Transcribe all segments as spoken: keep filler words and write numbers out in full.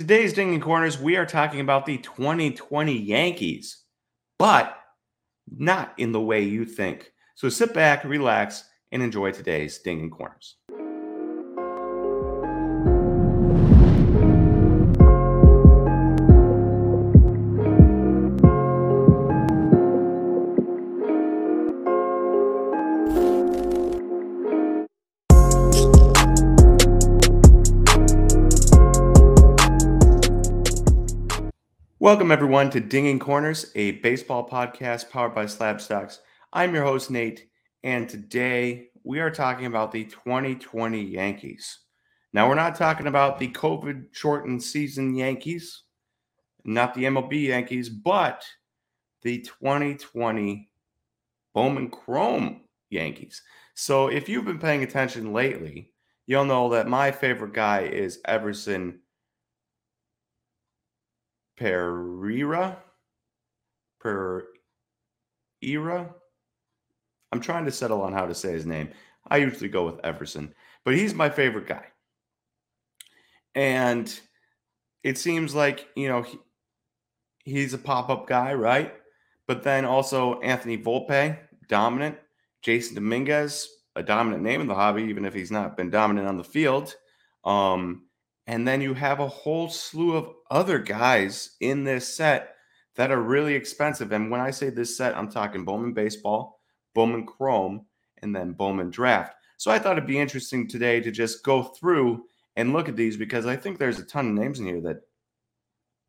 Today's Dinging Corners, we are talking about the twenty twenty Yankees, but not in the way you think. So sit back, relax, and enjoy today's Dinging Corners. Welcome, everyone, to Dinging Corners, a baseball podcast powered by Slabstocks. I'm your host, Nate, and today we are talking about the twenty twenty Yankees. Now, we're not talking about the COVID-shortened season Yankees, not the M L B Yankees, but the twenty twenty Bowman Chrome Yankees. So if you've been paying attention lately, you'll know that my favorite guy is Everson Pereira, Pereira. I'm trying to settle on how to say his name. I usually go with Everson, but he's my favorite guy. And it seems like, you know, he, he's a pop-up guy, right? But then also Anthony Volpe, dominant. Jasson Domínguez, a dominant name in the hobby, even if he's not been dominant on the field. Um, And then you have a whole slew of other guys in this set that are really expensive. And when I say this set, I'm talking Bowman Baseball, Bowman Chrome, and then Bowman Draft. So I thought it'd be interesting today to just go through and look at these because I think there's a ton of names in here that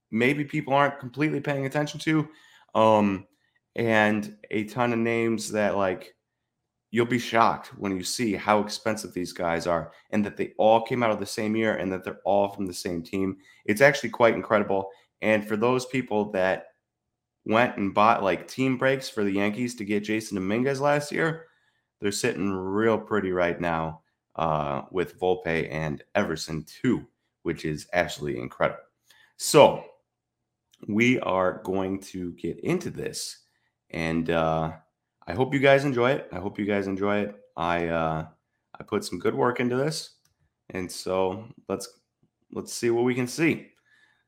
maybe people aren't completely paying attention to. Um, and a ton of names that, like, you'll be shocked when you see how expensive these guys are and that they all came out of the same year and that they're all from the same team. It's actually quite incredible. And for those people that went and bought like team breaks for the Yankees to get Jasson Domínguez last year, they're sitting real pretty right now uh, with Volpe and Everson too, which is absolutely incredible. So we are going to get into this and, uh, I hope you guys enjoy it. I hope you guys enjoy it. I uh, I put some good work into this, and so let's let's see what we can see.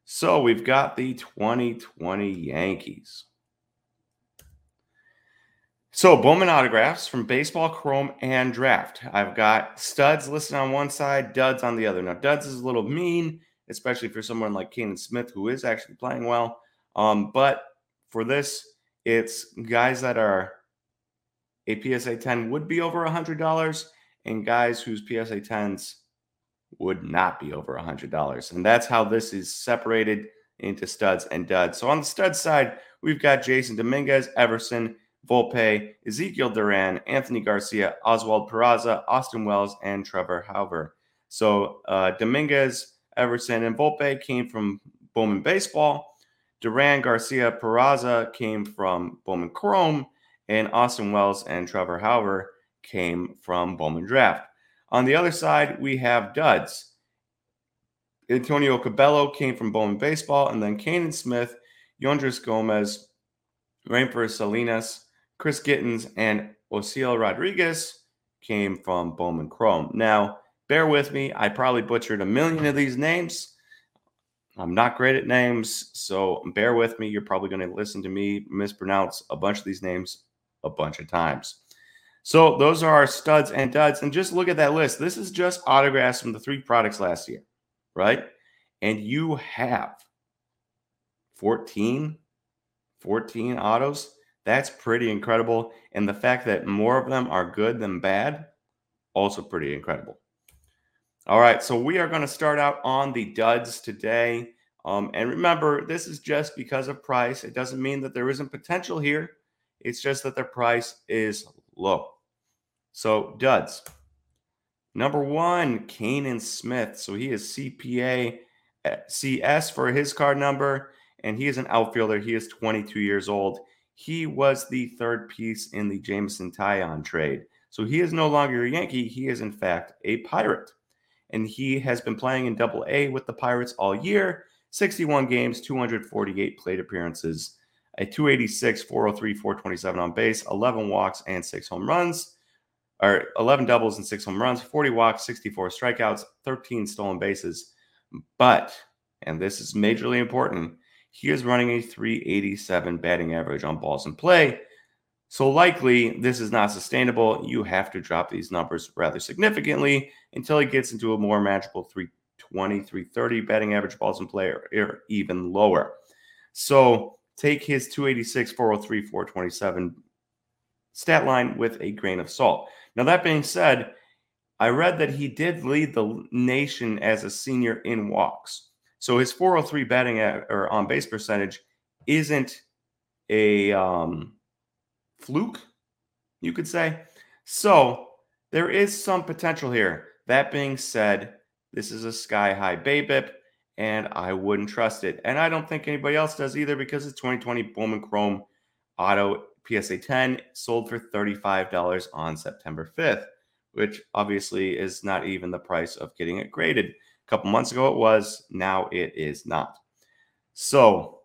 So we've got the twenty twenty Yankees. So Bowman autographs from Baseball, Chrome, and Draft. I've got studs listed on one side, duds on the other. Now duds is a little mean, especially for someone like Keenan Smith, who is actually playing well. Um, but for this, it's guys that are. A P S A ten would be over one hundred dollars, and guys whose P S A tens would not be over one hundred dollars. And that's how this is separated into studs and duds. So on the stud side, we've got Jasson Domínguez, Everson, Volpe, Ezequiel Durán, Anthony Garcia, Oswald Peraza, Austin Wells, and Trevor Hauver. So uh, Domínguez, Everson, and Volpe came from Bowman Baseball. Durán, Garcia, Peraza came from Bowman Chrome. And Austin Wells and Trevor Hauver came from Bowman Draft. On the other side, we have duds. Antonio Cabello came from Bowman Baseball. And then Canaan Smith, Yoendrys Gómez, Raimfer Salinas, Chris Gittens, and Osiel Rodríguez came from Bowman Chrome. Now, bear with me. I probably butchered a million of these names. I'm not great at names, so bear with me. You're probably going to listen to me mispronounce a bunch of these names a bunch of times. So those are our studs and duds. And just look at that list. This is just autographs from the three products last year, right? And you have fourteen, fourteen autos. That's pretty incredible. And the fact that more of them are good than bad, also pretty incredible. All right, so we are going to start out on the duds today. Um, and remember, this is just because of price. It doesn't mean that there isn't potential here. It's just that their price is low. So duds. Number one, Keenan Smith. So he is C P A C S for his card number, and he is an outfielder. He is twenty-two years old. He was the third piece in the Jameson Taillon trade. So he is no longer a Yankee. He is, in fact, a Pirate. And he has been playing in Double A with the Pirates all year. sixty-one games, two hundred forty-eight plate appearances. A two eighty-six, four oh three, four twenty-seven on base, eleven walks and six home runs, or eleven doubles and six home runs, forty walks, sixty-four strikeouts, thirteen stolen bases. But and this is majorly important, he is running a three eighty-seven batting average on balls in play. So likely this is not sustainable. You have to drop these numbers rather significantly until he gets into a more manageable three twenty, three thirty batting average balls in play, or, or even lower. So take his two eighty-six, four oh three, four twenty-seven stat line with a grain of salt. Now, that being said, I read that he did lead the nation as a senior in walks. So his four oh three batting at, or on base percentage isn't a um, fluke, you could say. So there is some potential here. That being said, this is a sky-high BABIP, and I wouldn't trust it. And I don't think anybody else does either, because the twenty twenty Bowman Chrome Auto P S A ten sold for thirty-five dollars on September fifth, which obviously is not even the price of getting it graded. A couple months ago it was. Now it is not. So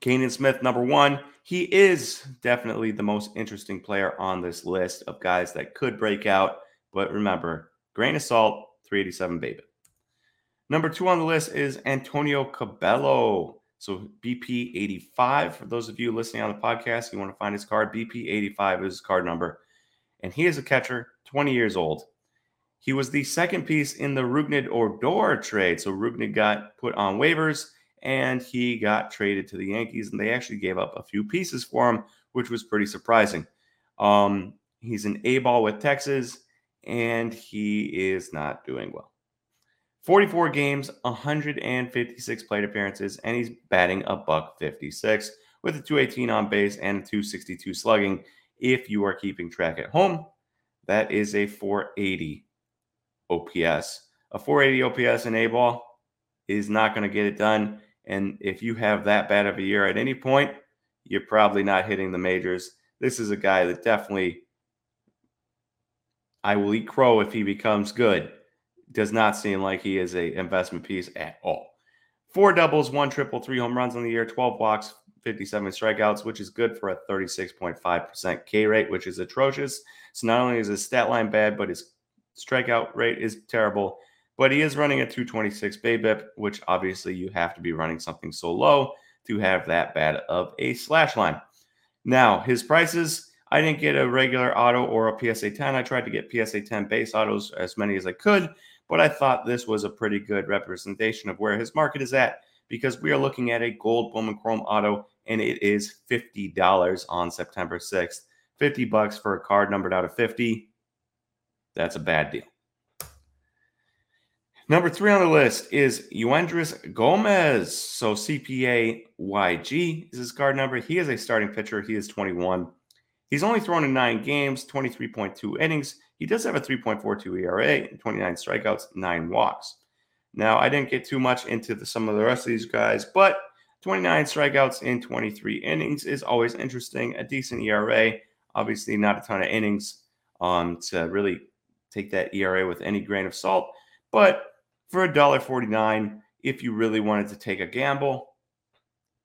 Keenan Smith, number one, he is definitely the most interesting player on this list of guys that could break out. But remember, grain of salt, three eighty-seven baby. Number two on the list is Antonio Cabello. So B P eighty-five. For those of you listening on the podcast, you want to find his card. B P eighty-five is his card number. And he is a catcher, twenty years old. He was the second piece in the Rougned Odor trade. So Rougned got put on waivers, and he got traded to the Yankees, and they actually gave up a few pieces for him, which was pretty surprising. Um, he's an A-ball with Texas, and he is not doing well. forty-four games, one hundred fifty-six plate appearances, and he's batting a buck fifty-six with a two eighteen on base and a two sixty-two slugging. If you are keeping track at home, that is a four eighty O P S. A four eighty O P S in A-ball is not going to get it done. And if you have that bad of a year at any point, you're probably not hitting the majors. This is a guy that definitely, I will eat crow if he becomes good. Does not seem like he is an investment piece at all. Four doubles, one triple, three home runs on the year, twelve walks, fifty-seven strikeouts, which is good for a thirty-six point five percent K rate, which is atrocious. So not only is his stat line bad, but his strikeout rate is terrible. But he is running a two twenty-six BABIP, which obviously you have to be running something so low to have that bad of a slash line. Now, his prices. I didn't get a regular auto or a P S A ten. I tried to get P S A ten base autos, as many as I could, but I thought this was a pretty good representation of where his market is at, because we are looking at a gold Bowman Chrome auto, and it is fifty dollars on September sixth. fifty bucks for a card numbered out of fifty. That's a bad deal. Number three on the list is Yoendrys Gómez. So C P A Y G is his card number. He is a starting pitcher. He is twenty-one. He's only thrown in nine games, twenty-three point two innings. He does have a three point four two E R A, twenty-nine strikeouts, nine walks. Now, I didn't get too much into the, some of the rest of these guys, but twenty-nine strikeouts in twenty-three innings is always interesting. A decent E R A, obviously not a ton of innings um, to really take that E R A with any grain of salt. But for one forty-nine, if you really wanted to take a gamble,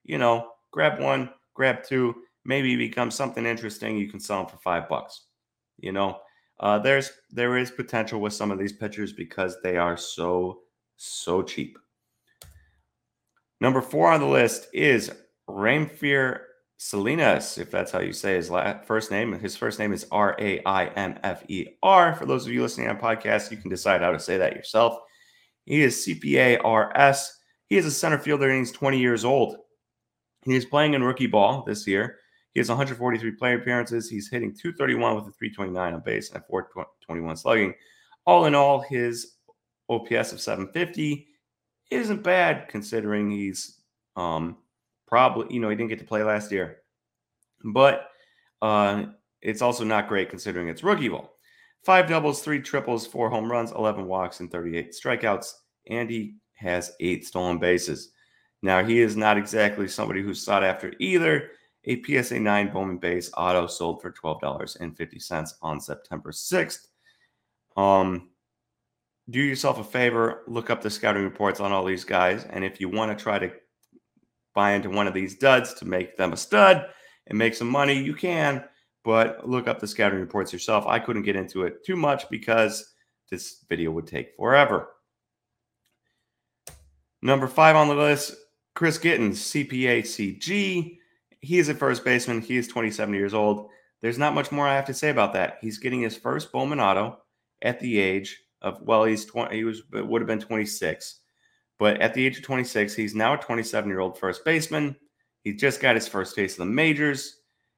you know, grab one, grab two. Maybe become something interesting. You can sell them for five bucks. You know, uh, there's there is potential with some of these pitchers because they are so, so cheap. Number four on the list is Raimfer Salinas, if that's how you say his last, first name. His first name is R A I M F E R. For those of you listening on podcasts, you can decide how to say that yourself. He is C P A R S. He is a center fielder, and he's twenty years old. He is playing in rookie ball this year. He has one forty-three plate appearances. He's hitting two thirty-one with a three twenty-nine on base and a four twenty-one slugging. All in all, his O P S of seven fifty isn't bad, considering he's um, probably, you know, he didn't get to play last year. But uh, it's also not great considering it's rookie ball. Five doubles, three triples, four home runs, eleven walks, and thirty-eight strikeouts. And he has eight stolen bases. Now, he is not exactly somebody who's sought after either. A P S A nine Bowman base auto sold for twelve dollars and fifty cents on September sixth. Um, do yourself a favor. Look up the scouting reports on all these guys. And if you want to try to buy into one of these duds to make them a stud and make some money, you can. But look up the scouting reports yourself. I couldn't get into it too much because this video would take forever. Number five on the list, Chris Gittens, C P A C G. He is a first baseman. He is twenty-seven years old. There's not much more I have to say about that. He's getting his first Bowman auto at the age of, well, he's twenty, he was, it would have been twenty-six. But at the age of twenty-six, he's now a twenty-seven-year-old first baseman. He just got his first taste of the majors,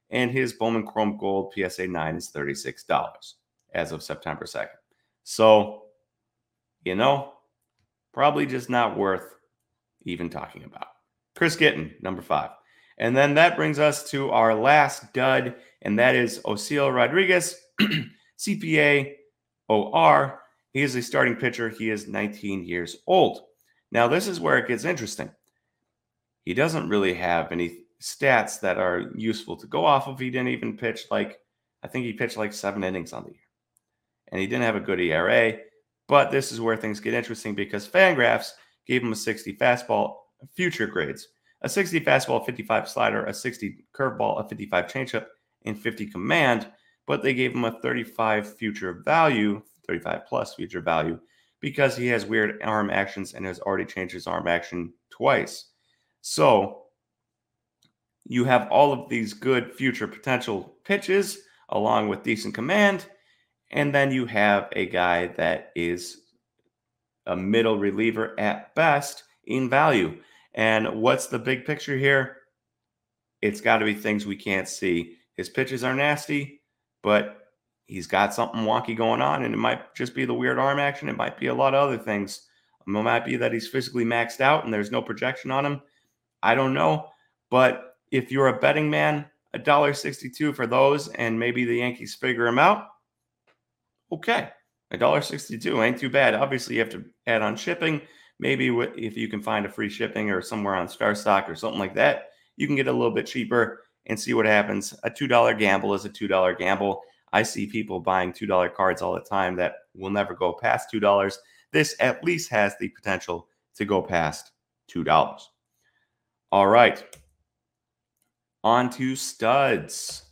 and his Bowman Chrome Gold P S A nine is thirty-six dollars as of September second. So, you know, probably just not worth even talking about. Chris Gittin, number five. And then that brings us to our last dud, and that is Osiel Rodríguez, C P A O R. He is a starting pitcher. He is nineteen years old. Now, this is where it gets interesting. He doesn't really have any stats that are useful to go off of. He didn't even pitch like, I think he pitched like seven innings on the year. And he didn't have a good E R A. But this is where things get interesting because Fangraphs gave him a sixty fastball, future grades, a sixty fastball, a fifty-five slider, a sixty curveball, a fifty-five changeup, and fifty command. But they gave him a thirty-five future value, thirty-five plus future value, because he has weird arm actions and has already changed his arm action twice. So you have all of these good future potential pitches along with decent command. And then you have a guy that is a middle reliever at best in value. And what's the big picture here? It's got to be things we can't see. His pitches are nasty, but he's got something wonky going on, and it might just be the weird arm action. It might be a lot of other things. It might be that he's physically maxed out and there's no projection on him. I don't know. But if you're a betting man, one dollar sixty-two for those, and maybe the Yankees figure him out, okay. one dollar sixty-two ain't too bad. Obviously, you have to add on shipping. Maybe if you can find a free shipping or somewhere on StarStock or something like that, you can get a little bit cheaper and see what happens. A two dollar gamble is a two dollar gamble. I see people buying two dollar cards all the time that will never go past two dollars. This at least has the potential to go past two dollars. All right. On to studs.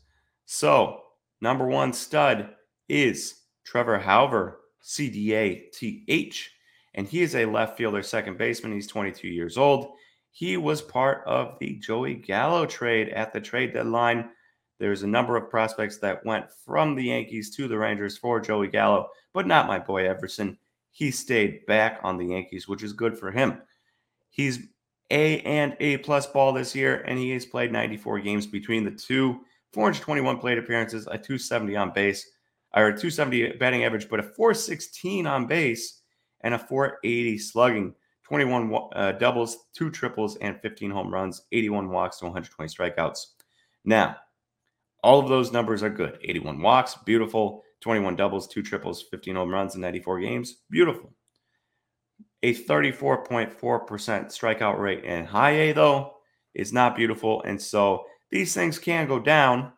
So, number one stud is Trevor Hauver, C D A T H, and he is a left fielder, second baseman. He's twenty-two years old. He was part of the Joey Gallo trade at the trade deadline. There's a number of prospects that went from the Yankees to the Rangers for Joey Gallo, but not my boy Everson. He stayed back on the Yankees, which is good for him. He's A and A-plus ball this year, and he has played ninety-four games between the two. four twenty-one plate appearances, a two seventy on base, or a two seventy batting average, but a four sixteen on base and a four eighty slugging. twenty-one uh, doubles, two triples, and fifteen home runs, eighty-one walks to one hundred twenty strikeouts. Now, all of those numbers are good. eighty-one walks, beautiful. twenty-one doubles, two triples, fifteen home runs in ninety-four games, beautiful. A thirty-four point four percent strikeout rate in high A, though, is not beautiful. And so these things can go down.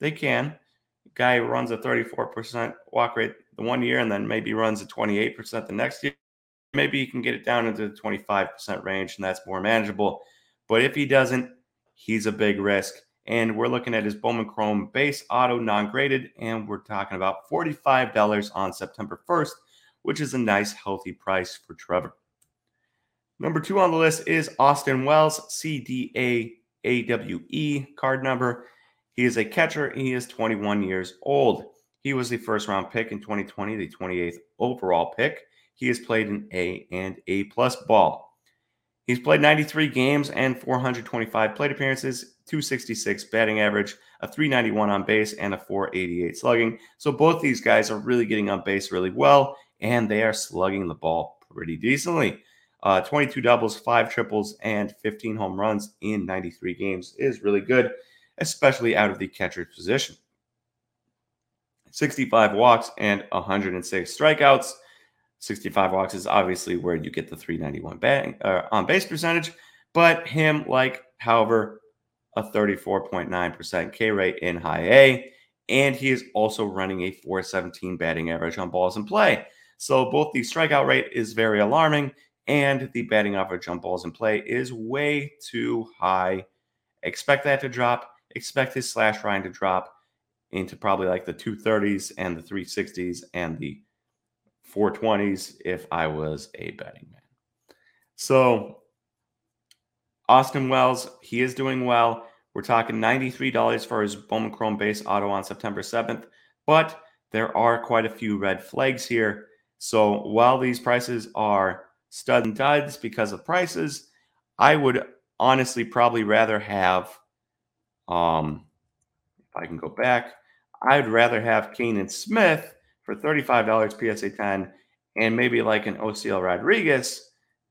They can. Guy runs a thirty-four percent walk rate the one year and then maybe runs a twenty-eight percent the next year. Maybe he can get it down into the twenty-five percent range, and that's more manageable. But if he doesn't, he's a big risk. And we're looking at his Bowman Chrome base auto non-graded, and we're talking about forty-five dollars on September first, which is a nice, healthy price for Trevor. Number two on the list is Austin Wells, C D A A W E, card number. He is a catcher. He is twenty-one years old. He was the first-round pick in twenty twenty, the twenty-eighth overall pick. He has played an A and A-plus ball. He's played ninety-three games and four twenty-five plate appearances, two sixty-six batting average, a three ninety-one on base, and a four eighty-eight slugging. So both these guys are really getting on base really well, and they are slugging the ball pretty decently. Uh, twenty-two doubles, five triples, and fifteen home runs in ninety-three games is really good, especially out of the catcher's position. sixty-five walks and one hundred six strikeouts. sixty-five walks is obviously where you get the three ninety-one batting, uh, on base percentage, but him, like, however, a thirty-four point nine percent K rate in high A, and he is also running a four seventeen batting average on balls in play. So both the strikeout rate is very alarming, and the batting average on balls in play is way too high. Expect that to drop. Expect his slash line to drop into probably like the two thirties and the three sixties and the four twenties if I was a betting man. So Austin Wells, he is doing well. We're talking ninety-three dollars for his Bowman Chrome base auto on September seventh, but there are quite a few red flags here. So while these prices are stud and duds because of prices, I would honestly probably rather have, um, if I can go back, I'd rather have Keenan Smith for thirty-five dollars P S A ten and maybe like an Osiel Rodríguez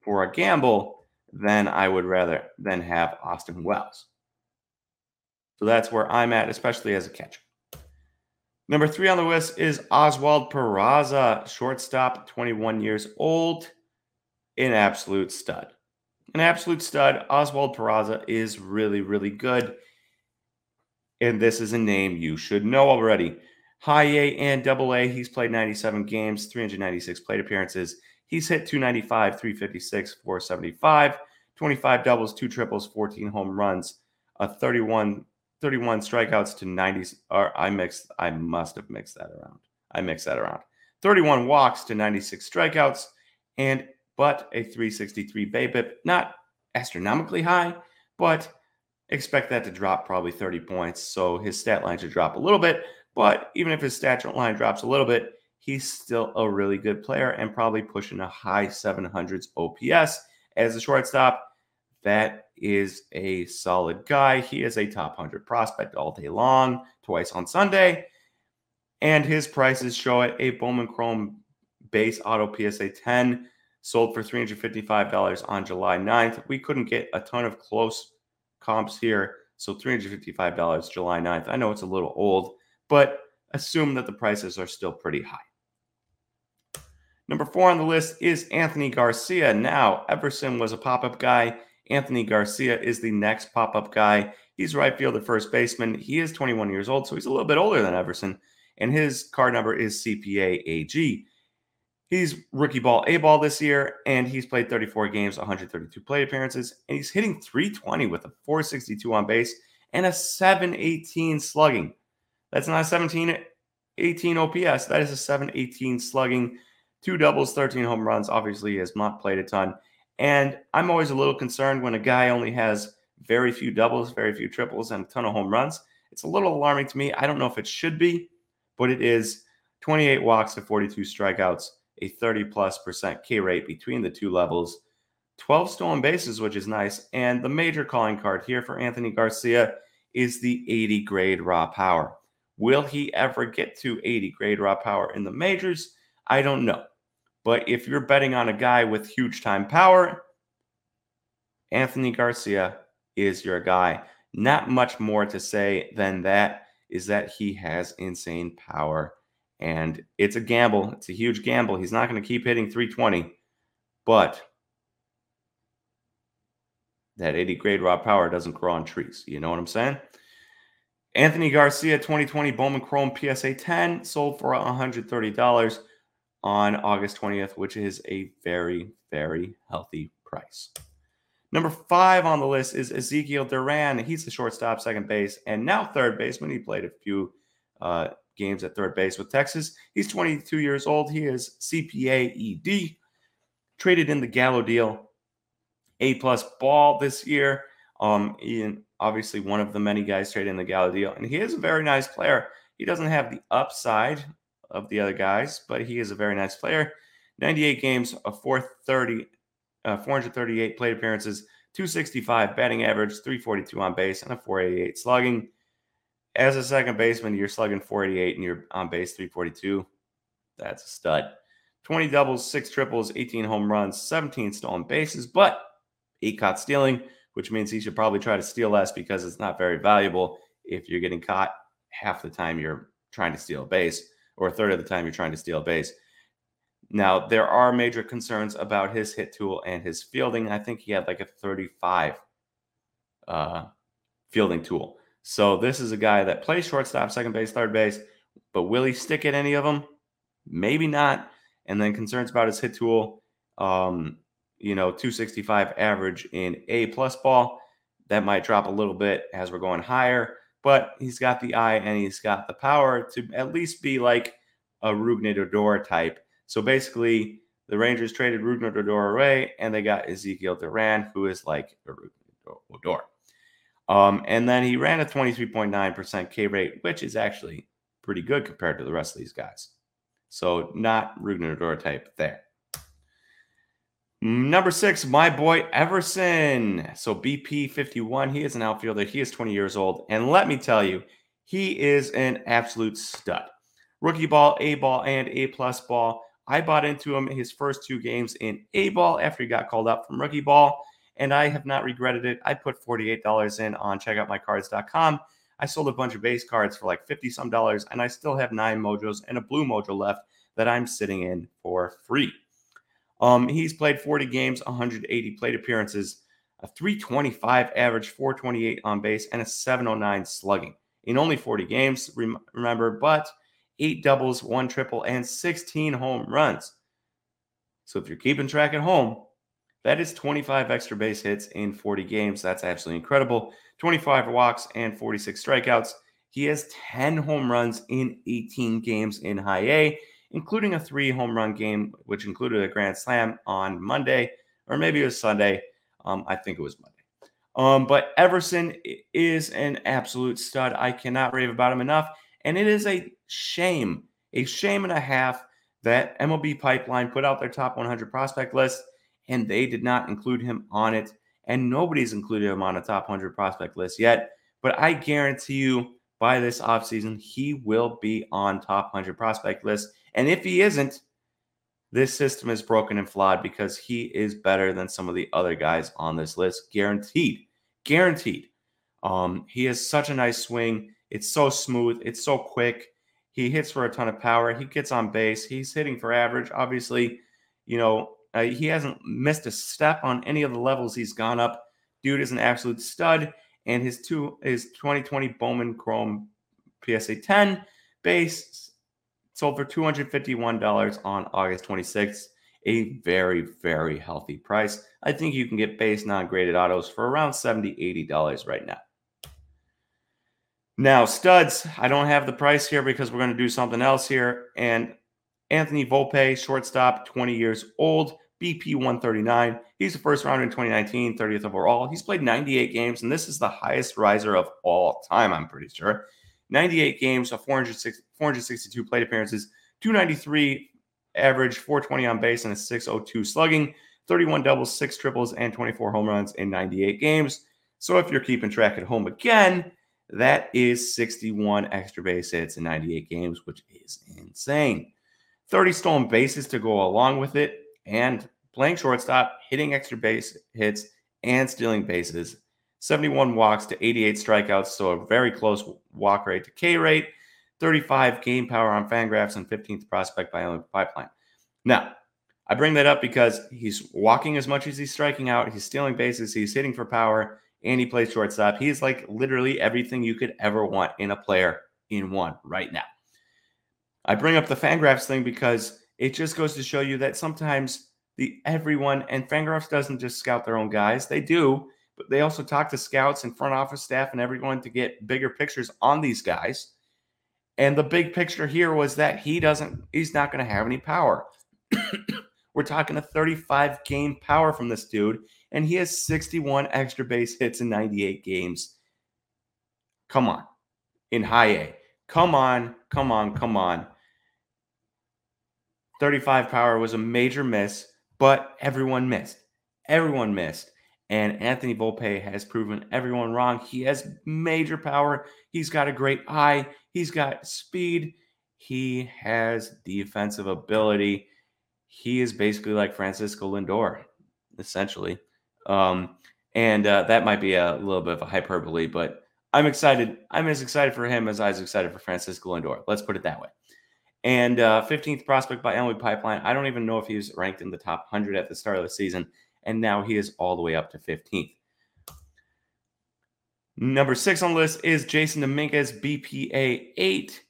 for a gamble than I would rather than have Austin Wells. So that's where I'm at, especially as a catcher. Number three on the list is Oswald Peraza, shortstop, twenty-one years old, an absolute stud. An absolute stud. Oswald Peraza is really, really good. And this is a name you should know already. High A and double A, he's played ninety-seven games, three hundred ninety-six plate appearances. He's hit two ninety-five, three fifty-six, four seventy-five, twenty-five doubles, two triples, fourteen home runs, a thirty-one, thirty-one strikeouts to ninety. Or I mixed, I must have mixed that around. I mixed that around. thirty-one walks to ninety-six strikeouts, and but a three sixty-three BABIP, not astronomically high, but expect that to drop probably thirty points. So his stat line should drop a little bit. But even if his stat line drops a little bit, he's still a really good player and probably pushing a high seven hundreds O P S as a shortstop. That is a solid guy. He is a top one hundred prospect all day long, twice on Sunday. And his prices show it. A Bowman Chrome base auto P S A ten sold for three hundred fifty-five dollars on July ninth. We couldn't get a ton of close comps here. So three hundred fifty-five dollars July ninth. I know it's a little old, but assume that the prices are still pretty high. Number four on the list is Anthony Garcia. Now, Everson was a pop-up guy. Anthony Garcia is the next pop-up guy. He's right fielder, first baseman. He is twenty-one years old, so he's a little bit older than Everson. And his card number is C P A A G. He's rookie ball A-ball this year, and he's played thirty-four games, one hundred thirty-two plate appearances, and he's hitting three twenty with a four sixty-two on base and a seven eighteen slugging. That's not a seventeen eighteen O P S. That is a seven eighteen slugging, two doubles, thirteen home runs. Obviously, he has not played a ton. And I'm always a little concerned when a guy only has very few doubles, very few triples, and a ton of home runs. It's a little alarming to me. I don't know if it should be, but it is. Twenty-eight walks to forty-two strikeouts, a thirty-plus percent K rate between the two levels, twelve stolen bases, which is nice. And the major calling card here for Anthony Garcia is the eighty-grade raw power. Will he ever get to eighty grade raw power in the majors? I don't know. But if you're betting on a guy with huge time power, Anthony Garcia is your guy. Not much more to say than that is that he has insane power. And it's a gamble. It's a huge gamble. He's not going to keep hitting three twenty. But that eighty grade raw power doesn't grow on trees. You know what I'm saying? Anthony Garcia, twenty twenty Bowman Chrome P S A ten, sold for one hundred thirty dollars on August twentieth, which is a very, very healthy price. Number five on the list is Ezequiel Durán. He's the shortstop, second base, and now third baseman. He played a few uh, games at third base with Texas. He's twenty-two years old. He is C P A E D, traded in the Gallo deal. A-plus ball this year. Um, Ian, obviously one of the many guys traded in the Gallo deal, and he is a very nice player. He doesn't have the upside of the other guys, but he is a very nice player. ninety-eight games, a four thirty, uh, four thirty-eight plate appearances, two sixty-five batting average, three forty-two on base, and a four eighty-eight slugging. As a second baseman, you're slugging four eighty-eight and you're on base three forty-two. That's a stud. twenty doubles, six triples, eighteen home runs, seventeen stolen bases, but eight caught stealing, which means he should probably try to steal less because it's not very valuable if you're getting caught half the time you're trying to steal a base or a third of the time you're trying to steal a base. Now, there are major concerns about his hit tool and his fielding. I think he had like a thirty-five uh, fielding tool. So this is a guy that plays shortstop, second base, third base, but will he stick at any of them? Maybe not. And then concerns about his hit tool. Um, You know, two sixty-five average in A-plus ball. That might drop a little bit as we're going higher. But he's got the eye and he's got the power to at least be like a Rougned Odor type. So basically, The Rangers traded Rougned Odor away, and they got Ezequiel Durán, who is like a Rougned Odor. Um, and then he ran a twenty-three point nine percent K rate, which is actually pretty good compared to the rest of these guys. So not Rougned Odor type there. Number six, my boy Everson. So B P fifty-one, he is an outfielder. He is twenty years old. And let me tell you, he is an absolute stud. Rookie ball, A ball, and A plus ball. I bought into him his first two games in A ball after he got called up from rookie ball, and I have not regretted it. I put forty-eight dollars in on check out my cards dot com. I sold a bunch of base cards for like fifty some dollars, and I still have nine mojos and a blue mojo left that I'm sitting in for free. Um, he's played forty games, one hundred eighty plate appearances, a three twenty-five average, four twenty-eight on base, and a seven oh nine slugging in only forty games, rem- remember, but eight doubles, one triple, and sixteen home runs. So if you're keeping track at home, that is twenty-five extra base hits in forty games. That's absolutely incredible. twenty-five walks and forty-six strikeouts. He has ten home runs in eighteen games in high A, including a three home run game, which included a grand slam on Monday, or maybe it was Sunday. Um, I think it was Monday. Um, but Everson is an absolute stud. I cannot rave about him enough. And it is a shame, a shame and a half that M L B Pipeline put out their top one hundred prospect list and they did not include him on it. And nobody's included him on a top one hundred prospect list yet. But I guarantee you by this offseason, he will be on top one hundred prospect list. And if he isn't, this system is broken and flawed because he is better than some of the other guys on this list. Guaranteed. Guaranteed. Um, he has such a nice swing. It's so smooth. It's so quick. He hits for a ton of power. He gets on base. He's hitting for average. Obviously, you know, uh, he hasn't missed a step on any of the levels he's gone up. Dude is an absolute stud. And his two his twenty twenty Bowman Chrome P S A ten base sold for two hundred fifty-one dollars on August twenty-sixth, a very, very healthy price. I think you can get base non-graded autos for around seventy dollars, eighty dollars right now. Now, studs, I don't have the price here because we're going to do something else here. And Anthony Volpe, shortstop, twenty years old, B P one thirty-nine. He's the first rounder in twenty nineteen, thirtieth overall. He's played ninety-eight games, and this is the highest riser of all time, I'm pretty sure. ninety-eight games, four hundred sixty-two plate appearances, two ninety-three average, four twenty on base, and a six oh two slugging, thirty-one doubles, six triples, and twenty-four home runs in ninety-eight games. So if you're keeping track at home again, that is sixty-one extra base hits in ninety-eight games, which is insane. thirty stolen bases to go along with it, and playing shortstop, hitting extra base hits, and stealing bases. seventy-one walks to eighty-eight strikeouts, so a very close walk rate to K rate. thirty-five game power on Fangraphs and fifteenth prospect by M L B Pipeline. Now, I bring that up because he's walking as much as he's striking out. He's stealing bases. He's hitting for power, and he plays shortstop. He is like literally everything you could ever want in a player in one right now. I bring up the Fangraphs thing because it just goes to show you that sometimes the everyone, and Fangraphs doesn't just scout their own guys. They do. But they also talk to scouts and front office staff and everyone to get bigger pictures on these guys. And the big picture here was that he doesn't, he's not going to have any power. We're talking a thirty-five game power from this dude. And he has sixty-one extra base hits in ninety-eight games. Come on. In high A. Come on. Come on. Come on. thirty-five power was a major miss, but everyone missed. Everyone missed. And Anthony Volpe has proven everyone wrong. He has major power. He's got a great eye. He's got speed. He has defensive ability. He is basically like Francisco Lindor, essentially. Um, and uh, that might be a little bit of a hyperbole, but I'm excited. I'm as excited for him as I was excited for Francisco Lindor. Let's put it that way. And uh, fifteenth prospect by M L B Pipeline. I don't even know if he was ranked in the top one hundred at the start of the season. And now he is all the way up to fifteenth. Number six on the list is Jasson Domínguez, B P A eight.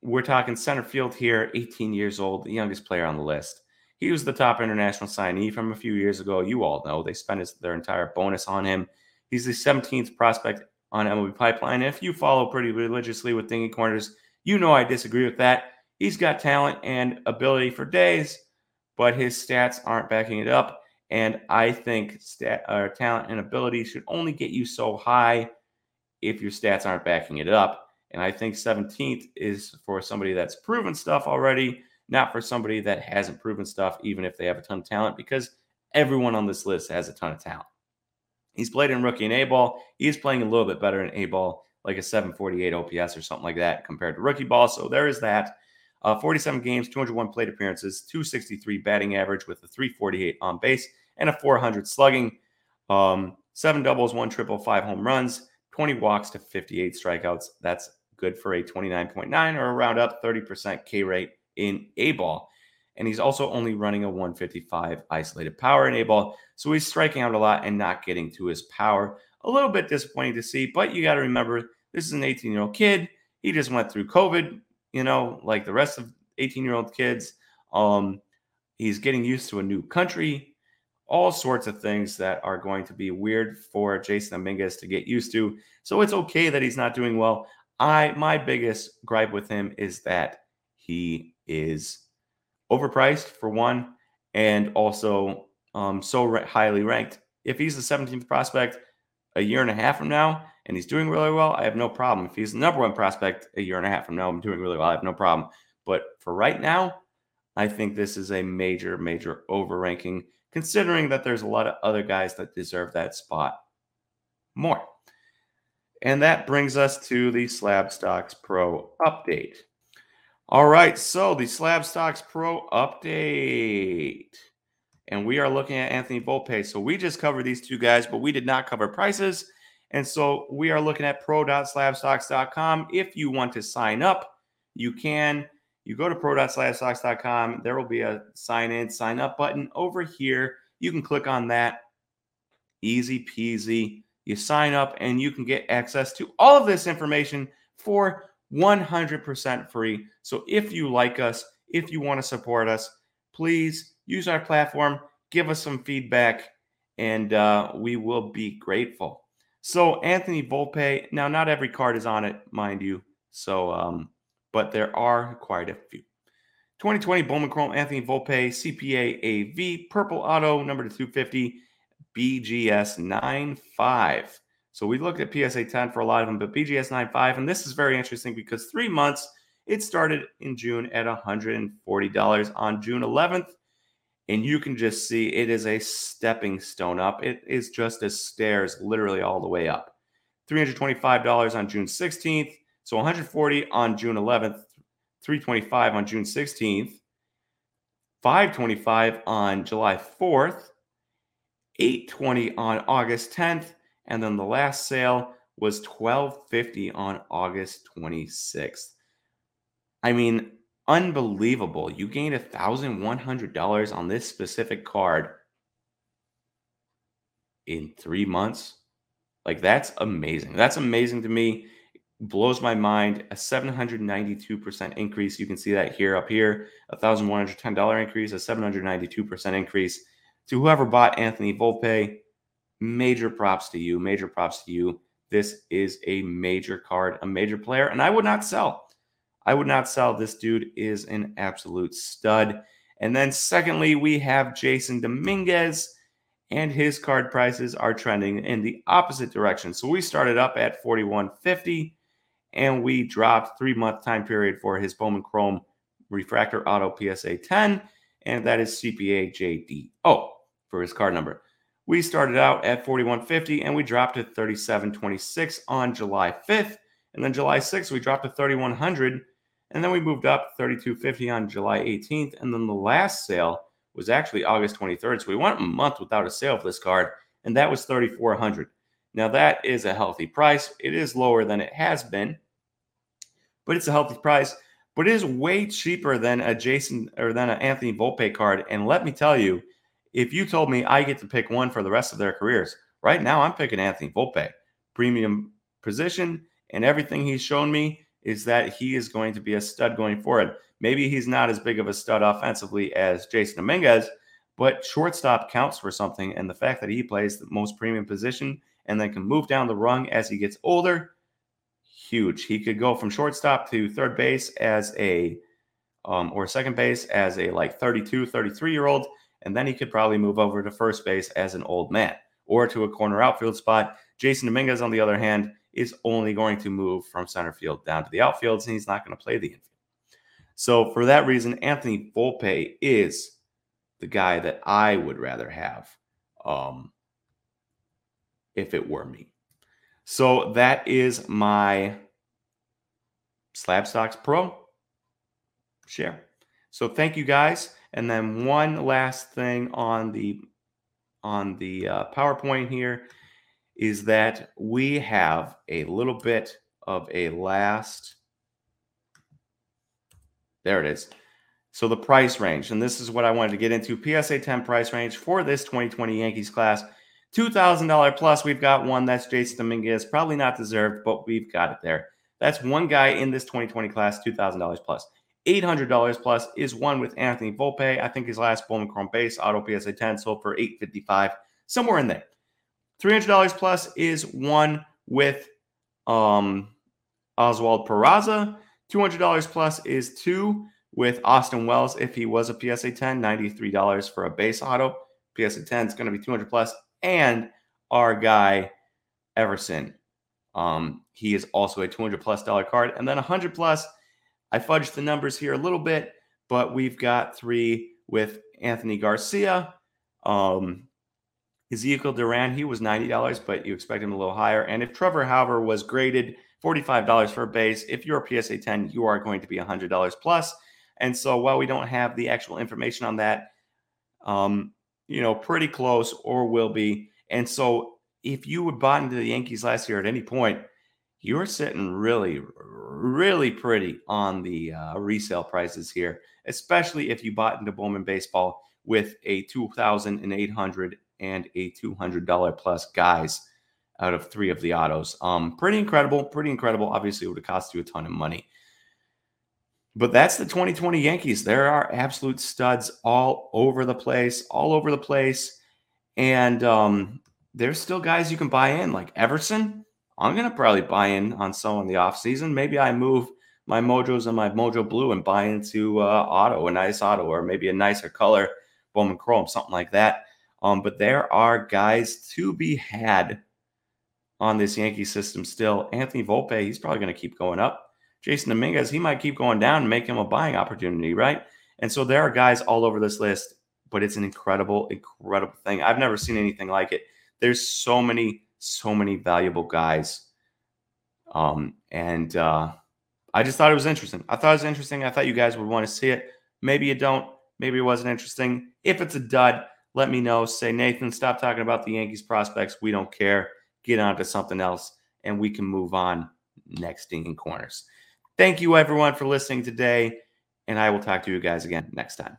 We're talking center field here, eighteen years old, the youngest player on the list. He was the top international signee from a few years ago. You all know they spent his, their entire bonus on him. He's the seventeenth prospect on M L B Pipeline. If you follow pretty religiously with Dingy Corners, you know I disagree with that. He's got talent and ability for days. but his stats aren't backing it up. And I think stat, uh, talent and ability should only get you so high if your stats aren't backing it up. And I think seventeenth is for somebody that's proven stuff already, not for somebody that hasn't proven stuff, even if they have a ton of talent, because everyone on this list has a ton of talent. He's played in rookie and A-ball. He's playing a little bit better in A-ball, like a seven forty-eight O P S or something like that compared to rookie ball. So there is that. Uh, forty-seven games, two hundred one plate appearances, two sixty-three batting average with a three forty-eight on base and a four hundred slugging, um, seven doubles, one triple, five home runs, twenty walks to fifty-eight strikeouts. That's good for a twenty-nine point nine or around up thirty percent K rate in A-ball. And he's also only running a one fifty-five isolated power in A-ball. So he's striking out a lot and not getting to his power. A little bit disappointing to see, but you got to remember, this is an eighteen-year-old kid. He just went through COVID, you know, like the rest of eighteen-year-old kids. Um, he's getting used to a new country, all sorts of things that are going to be weird for Jasson Domínguez to get used to. So it's okay that he's not doing well. I my biggest gripe with him is that he is overpriced, for one, and also um, so re- highly ranked. If he's the seventeenth prospect a year and a half from now, and he's doing really well, I have no problem. If he's the number one prospect a year and a half from now, I'm doing really well, I have no problem. But for right now, I think this is a major, major overranking, considering that there's a lot of other guys that deserve that spot more. And that brings us to the Slabstocks Pro update. All right, so the Slabstocks Pro update. And we are looking at Anthony Volpe. So we just covered these two guys, but we did not cover prices. And so we are looking at pro dot slabstocks dot com. If you want to sign up, you can. You go to pro dot slabstocks dot com. There will be a sign in, sign up button over here. You can click on that. Easy peasy. You sign up and you can get access to all of this information for one hundred percent free. So if you like us, if you want to support us, please use our platform, give us some feedback, and uh, we will be grateful. So Anthony Volpe, now not every card is on it, mind you. So, um, but there are quite a few. twenty twenty Bowman Chrome, Anthony Volpe, C P A A V, Purple Auto, number to two fifty, B G S ninety-five. So we looked at P S A ten for a lot of them, but B G S ninety-five, and this is very interesting because three months, it started in June at one hundred forty dollars on June eleventh. And you can just see it is a stepping stone up. It is just as stairs literally all the way up. three hundred twenty-five dollars on June sixteenth. So one hundred forty dollars on June eleventh. three hundred twenty-five dollars on June sixteenth. five hundred twenty-five dollars on July fourth. eight hundred twenty dollars on August tenth. And then the last sale was one thousand two hundred fifty dollars on August twenty-sixth. I mean, unbelievable. You gained one thousand one hundred dollars on this specific card in three months. Like, that's amazing. That's amazing to me. It blows my mind. A seven hundred ninety-two percent increase. You can see that here up here. one thousand one hundred ten dollars increase, a seven hundred ninety-two percent increase. To whoever bought Anthony Volpe, major props to you. Major props to you. This is a major card, a major player, and I would not sell. I would not sell. This dude is an absolute stud. And then secondly, we have Jasson Domínguez, and his card prices are trending in the opposite direction. So we started up at forty-one fifty, and we dropped three-month time period for his Bowman Chrome Refractor Auto P S A ten, and that is C P A J D O for his card number. We started out at forty-one fifty, and we dropped to thirty-seven twenty-six on July fifth. And then July sixth, we dropped to thirty-one hundred. And then we moved up thirty-two fifty on July eighteenth. And then the last sale was actually August twenty-third. So we went a month without a sale for this card. And that was thirty-four hundred. Now that is a healthy price. It is lower than it has been, but it's a healthy price. But it is way cheaper than a Jasson or than an Anthony Volpe card. And let me tell you, if you told me I get to pick one for the rest of their careers, right now I'm picking Anthony Volpe. Premium position. And everything he's shown me is that he is going to be a stud going forward. Maybe he's not as big of a stud offensively as Jasson Domínguez, but shortstop counts for something. And the fact that he plays the most premium position and then can move down the rung as he gets older, huge. He could go from shortstop to third base as a um, or second base as a like thirty-two, thirty-three year old. And then he could probably move over to first base as an old man or to a corner outfield spot. Jasson Domínguez, on the other hand, is only going to move from center field down to the outfields, and he's not going to play the infield. So for that reason, Anthony Volpe is the guy that I would rather have um, if it were me. So that is my Slabstocks Pro share. So thank you guys. And then one last thing on the on the uh, PowerPoint here is that we have a little bit of a last. There it is. So the price range, and this is what I wanted to get into. P S A ten price range for this twenty twenty Yankees class, two thousand dollars plus. We've got one. That's Jasson Domínguez. Probably not deserved, but we've got it there. That's one guy in this twenty twenty class, two thousand dollars plus. eight hundred dollars plus is one with Anthony Volpe. I think his last Bowman Chrome base auto P S A ten sold for eight fifty-five, somewhere in there. three hundred dollars plus is one with um, Oswald Peraza. two hundred dollars plus is two with Austin Wells if he was a P S A ten. ninety-three dollars for a base auto. P S A ten is going to be two hundred dollars plus. And our guy Everson, um, he is also a two hundred dollars plus dollar card. And then one hundred dollars plus. I fudged the numbers here a little bit, but we've got three with Anthony Garcia. Um, Ezequiel Durán, he was ninety dollars, but you expect him a little higher. And if Trevor Hauver was graded forty-five dollars for a base, if you're a P S A ten, you are going to be one hundred dollars plus. And so while we don't have the actual information on that, um, you know, pretty close or will be. And so if you would bought into the Yankees last year at any point, you're sitting really, really pretty on the uh, resale prices here, especially if you bought into Bowman Baseball with a two thousand eight hundred dollars and a two hundred dollars plus guys out of three of the autos. Um, pretty incredible, pretty incredible. Obviously, it would have cost you a ton of money. But that's the twenty twenty Yankees. There are absolute studs all over the place, all over the place. And um, there's still guys you can buy in, like Everson. I'm going to probably buy in on some in the offseason. Maybe I move my Mojos and my Mojo Blue and buy into uh, auto, a nice auto, or maybe a nicer color, Bowman Chrome, something like that. Um, but there are guys to be had on this Yankee system still. Anthony Volpe, he's probably going to keep going up. Jasson Domínguez, he might keep going down and make him a buying opportunity, right? And so there are guys all over this list, but it's an incredible, incredible thing. I've never seen anything like it. There's so many So many valuable guys. Um, and uh, I just thought it was interesting. I thought it was interesting. I thought you guys would want to see it. Maybe you don't. Maybe it wasn't interesting. If it's a dud, let me know. Say, Nathan, stop talking about the Yankees prospects. We don't care. Get on to something else, and we can move on next Dinkin' Corners. Thank you, everyone, for listening today, and I will talk to you guys again next time.